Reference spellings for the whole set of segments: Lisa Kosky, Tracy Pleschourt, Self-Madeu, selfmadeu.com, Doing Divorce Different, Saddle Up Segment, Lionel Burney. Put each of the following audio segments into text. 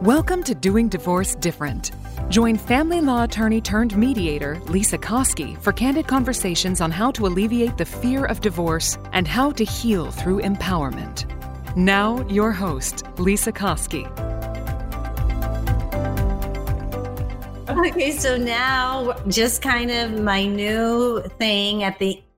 Welcome to Doing Divorce Different. Join family law attorney turned mediator Lisa Kosky for candid conversations on how to alleviate the fear of divorce and how to heal through empowerment. Now, your host, Lisa Kosky. Okay, so now just kind of my new thing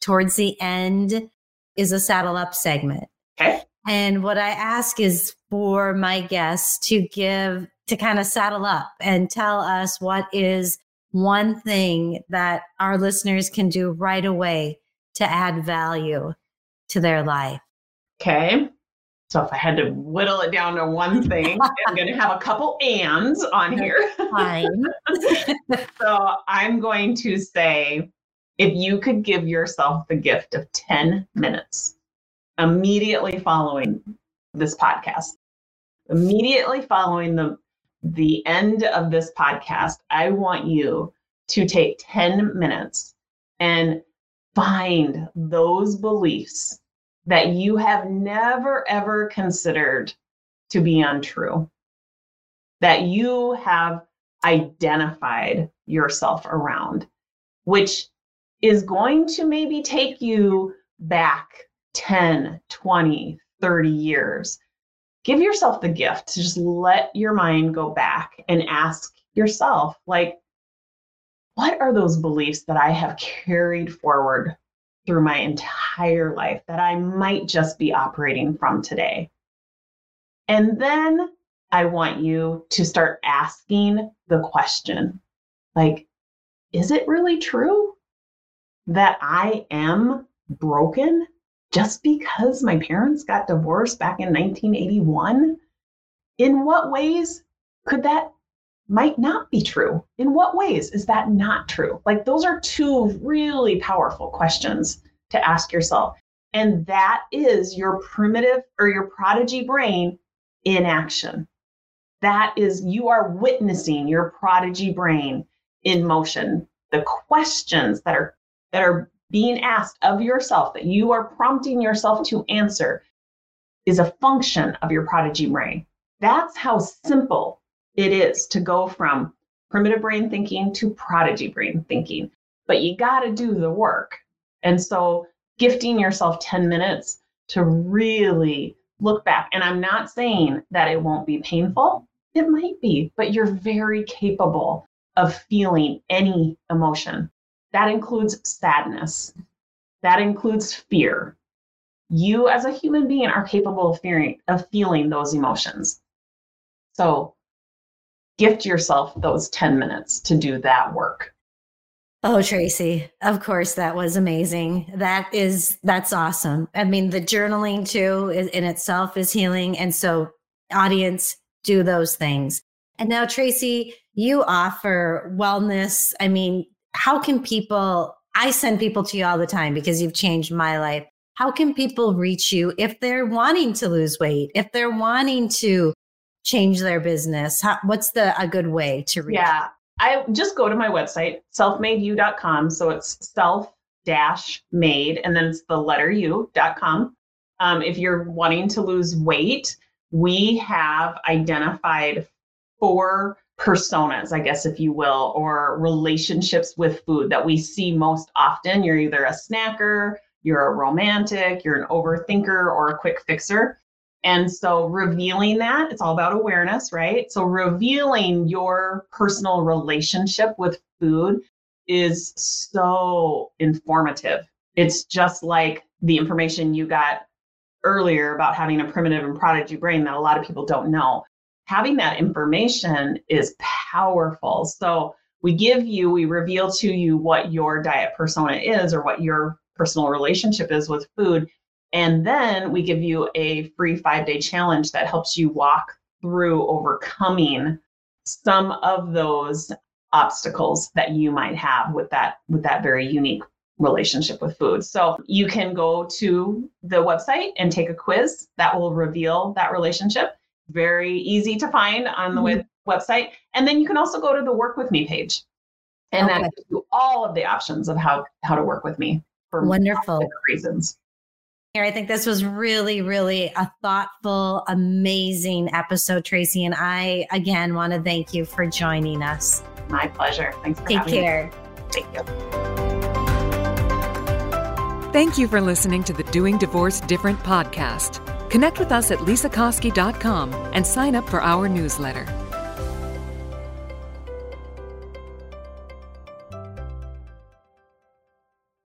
towards the end is a Saddle Up segment. Okay. And what I ask is for my guests to kind of saddle up and tell us what is one thing that our listeners can do right away to add value to their life. Okay. So if I had to whittle it down to one thing, I'm going to have a couple ands on here. Fine. So I'm going to say, if you could give yourself the gift of 10 minutes immediately following this podcast, immediately following the end of this podcast, I want you to take 10 minutes and find those beliefs that you have never, ever considered to be untrue, that you have identified yourself around, which is going to maybe take you back 10, 20, 30 years. Give yourself the gift to just let your mind go back and ask yourself, like, what are those beliefs that I have carried forward through my entire life that I might just be operating from today? And then I want you to start asking the question, like, is it really true that I am broken just because my parents got divorced back in 1981? In what ways could that might not be true? In what ways is that not true? Like, those are two really powerful questions to ask yourself. And that is your primitive or your prodigy brain in action. That is, you are witnessing your prodigy brain in motion. The questions that are being asked of yourself, that you are prompting yourself to answer, is a function of your prodigy brain. That's how simple it is to go from primitive brain thinking to prodigy brain thinking, but you got to do the work. And so gifting yourself 10 minutes to really look back. And I'm not saying that it won't be painful. It might be, but you're very capable of feeling any emotion. That includes sadness. That includes fear. You as a human being are capable of feeling those emotions. So gift yourself those 10 minutes to do that work. Oh, Tracy, of course, that was amazing. That's awesome. I mean, the journaling too in itself is healing. And so audience, do those things. And now, Tracy, you offer wellness. I mean, I send people to you all the time because you've changed my life. How can people reach you if they're wanting to lose weight, if they're wanting to change their business? What's a good way to reach? Yeah, I just go to my website, selfmadeu.com. So it's self-made, and then it's the letter u.com. If you're wanting to lose weight, we have identified 4 personas, I guess, if you will, or relationships with food that we see most often. You're either a snacker, you're a romantic, you're an overthinker, or a quick fixer. And so revealing that, it's all about awareness, right? So revealing your personal relationship with food is so informative. It's just like the information you got earlier about having a primitive and prodigy brain that a lot of people don't know. Having that information is powerful. So we reveal to you what your diet persona is, or what your personal relationship is with food. And then we give you a free 5-day challenge that helps you walk through overcoming some of those obstacles that you might have with that very unique relationship with food. So you can go to the website and take a quiz that will reveal that relationship. Very easy to find on the website. And then you can also go to the Work With Me page. And that gives you all of the options of how to work with me for wonderful reasons. I think this was really, really a thoughtful, amazing episode, Tracy. And I, again, want to thank you for joining us. My pleasure. Thanks for having me. Take care. Thank you. Thank you for listening to the Doing Divorce Different podcast. Connect with us at lisakosky.com and sign up for our newsletter.